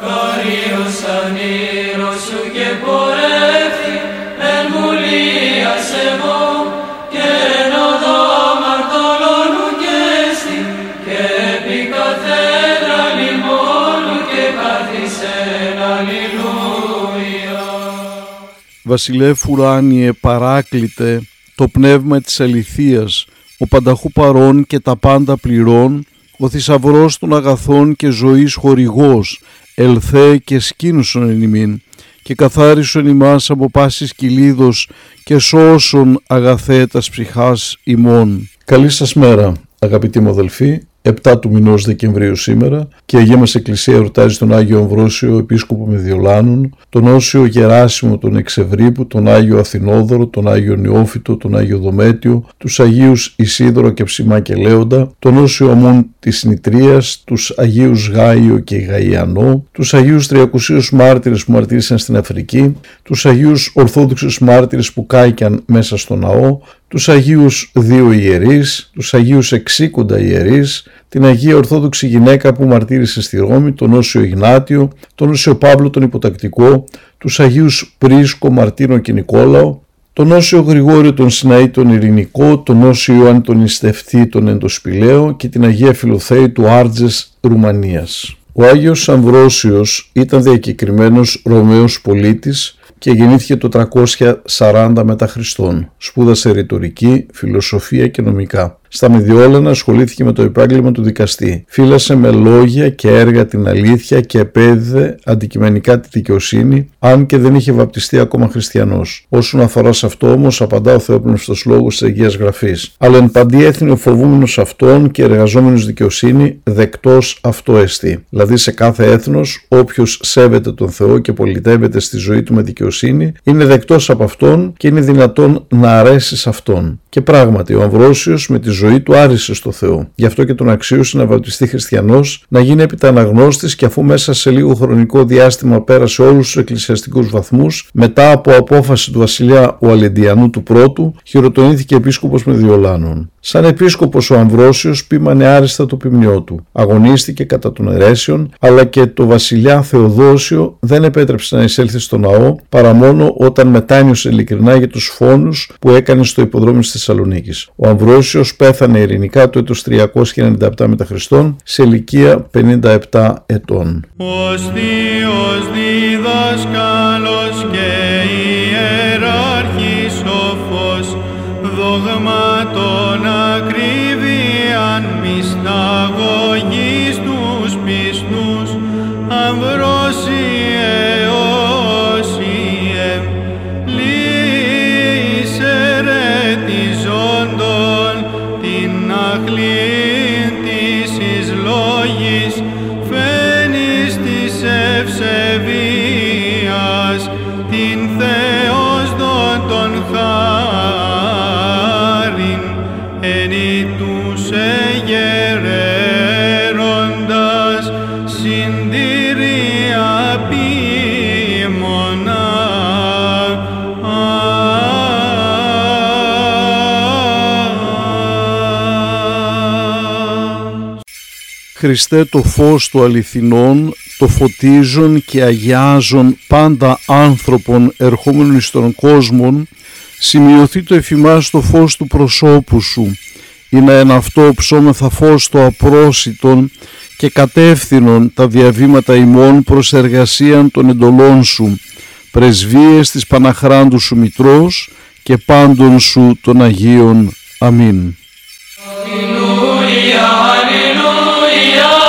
Μακάριος ανήρος σου και πορεύτη, εν βουλίας εγώ, και εν οδό αμαρτωλώνου και έστη, και επί καθέδρα λιμώνου και καθισέν, αλληλούια. Βασιλεύ ουράνιε παράκλητε, το πνεύμα της αληθείας, ο πανταχού παρών και τα πάντα πληρών, ο θησαυρός των αγαθών και ζωής χορηγός, ελθέ και σκήνουσον εν ημίν, και καθάρισον ημάς από πάσης κυλίδος και σώσον αγαθέ τας ψυχάς ημών. Καλή σας μέρα, αγαπητοί μου αδελφοί, 7 του μηνός Δεκεμβρίου σήμερα, και η Αγία μας Εκκλησία εορτάζει τον Άγιο Αμβρόσιο, επίσκοπο Μηδιολάνων, τον Όσιο Γεράσιμο τον Εξευρίπου, τον Άγιο Αθηνόδωρο, τον Άγιο Νιώφυτο, τον Άγιο Δομέτιο, τους Αγίους Ισίδωρο και Ψημά και Λέοντα, τον Όσιο Αμών της Νητρίας, τους Αγίους Γάιο και Γαϊανό, τους Αγίους Τριακουσίους Μάρτυρες που μαρτύρησαν στην Αφρική, τους Αγίους Ορθόδοξους Μάρτυρες που κάηκαν μέσα στο ναό, τους Αγίους Δύο Ιερείς, τους Αγίους Εξήκοντα Ιερείς, την Αγία Ορθόδοξη Γυναίκα που μαρτύρησε στη Ρώμη, τον Όσιο Ιγνάτιο, τον Όσιο Παύλο τον Υποτακτικό, τους Αγίους Πρίσκο, Μαρτίνο και Νικόλαο, τον Όσιο Γρηγόριο τον Σιναή τον Ειρηνικό, τον Όσιο Ιωάννη τον Ιστευτή τον Εντοσπηλαίο και την Αγία Φιλοθέη του Άρτζες Ρουμανίας. Ο Άγιος Αμβρόσιος ήταν διακεκριμένος Ρωμαίος πολίτης και γεννήθηκε το 340 μετά Χριστόν. Σπούδασε ρητορική, φιλοσοφία και νομικά. Στα Μηδιόλανα ασχολήθηκε με το επάγγελμα του δικαστή. Φύλασε με λόγια και έργα την αλήθεια και επέδιδε αντικειμενικά τη δικαιοσύνη, αν και δεν είχε βαπτιστεί ακόμα χριστιανός. Όσον αφορά σε αυτό όμως, απαντά ο Θεόπνευστος Λόγος της Αγίας Γραφής. Αλλά εν παντή έθνη ο φοβούμενος αυτόν και εργαζόμενος δικαιοσύνη, δεκτός αυτό εστί. Δηλαδή σε κάθε έθνος, όποιος σέβεται τον Θεό και πολιτεύεται στη ζωή του με δικαιοσύνη, είναι δεκτός από αυτόν και είναι δυνατόν να αρέσει σε αυτόν. Και πράγματι, ο Αμβρόσιος με τη ζωή του άρεσε στο Θεό. Γι' αυτό και τον αξίωσε να βαπτιστεί χριστιανός, να γίνει έπειτα αναγνώστης και αφού μέσα σε λίγο χρονικό διάστημα πέρασε όλους τους εκκλησιαστικούς βαθμούς, μετά από απόφαση του βασιλιά Ουαλεντιανού του Πρώτου, χειροτονήθηκε επίσκοπος Μηδιολάνων. Σαν επίσκοπος ο Αμβρόσιος πίμανε άριστα το ποιμνιό του. Αγωνίστηκε κατά των αιρέσεων, αλλά και το βασιλιά Θεοδόσιο δεν επέτρεψε να εισέλθει στο ναό παρά μόνο όταν μετάνιωσε ειλικρινά για τους φόνους που έκανε στο υποδρόμιο της Θεσσαλονίκης. Ο Αμβρόσιος πέθανε ειρηνικά το έτος 397 μετά Χριστόν σε ηλικία 57 ετών. Ως Θεός διδάσκαλος και ιεράρχης σοφός, δογματών ακρίβειαν μυσταγωγής τους πιστούς, Αμβρόσιε Όσιε, λύσερε της ζώντων την αχλήν της εις λόγης, φαίνεις της ευσεβίας την Θεόσδον τον χάριν, εν ήτους εγερέροντας συντηρία ποίμωνα. Χριστέ το φως του αληθινών, το φωτίζον και αγιάζον πάντα άνθρωπον ερχόμενον εις τον κόσμον, σημειωθεί το εφημάς το φως του προσώπου σου. Είναι εν αυτό ψώμεθα φως το απρόσιτον και κατεύθυνον τα διαβήματα ημών προς εργασίαν των εντολών σου, πρεσβείες της Παναχράντου σου Μητρός και πάντων σου των Αγίων. Αμήν. Αλληλούια, αλληλούια.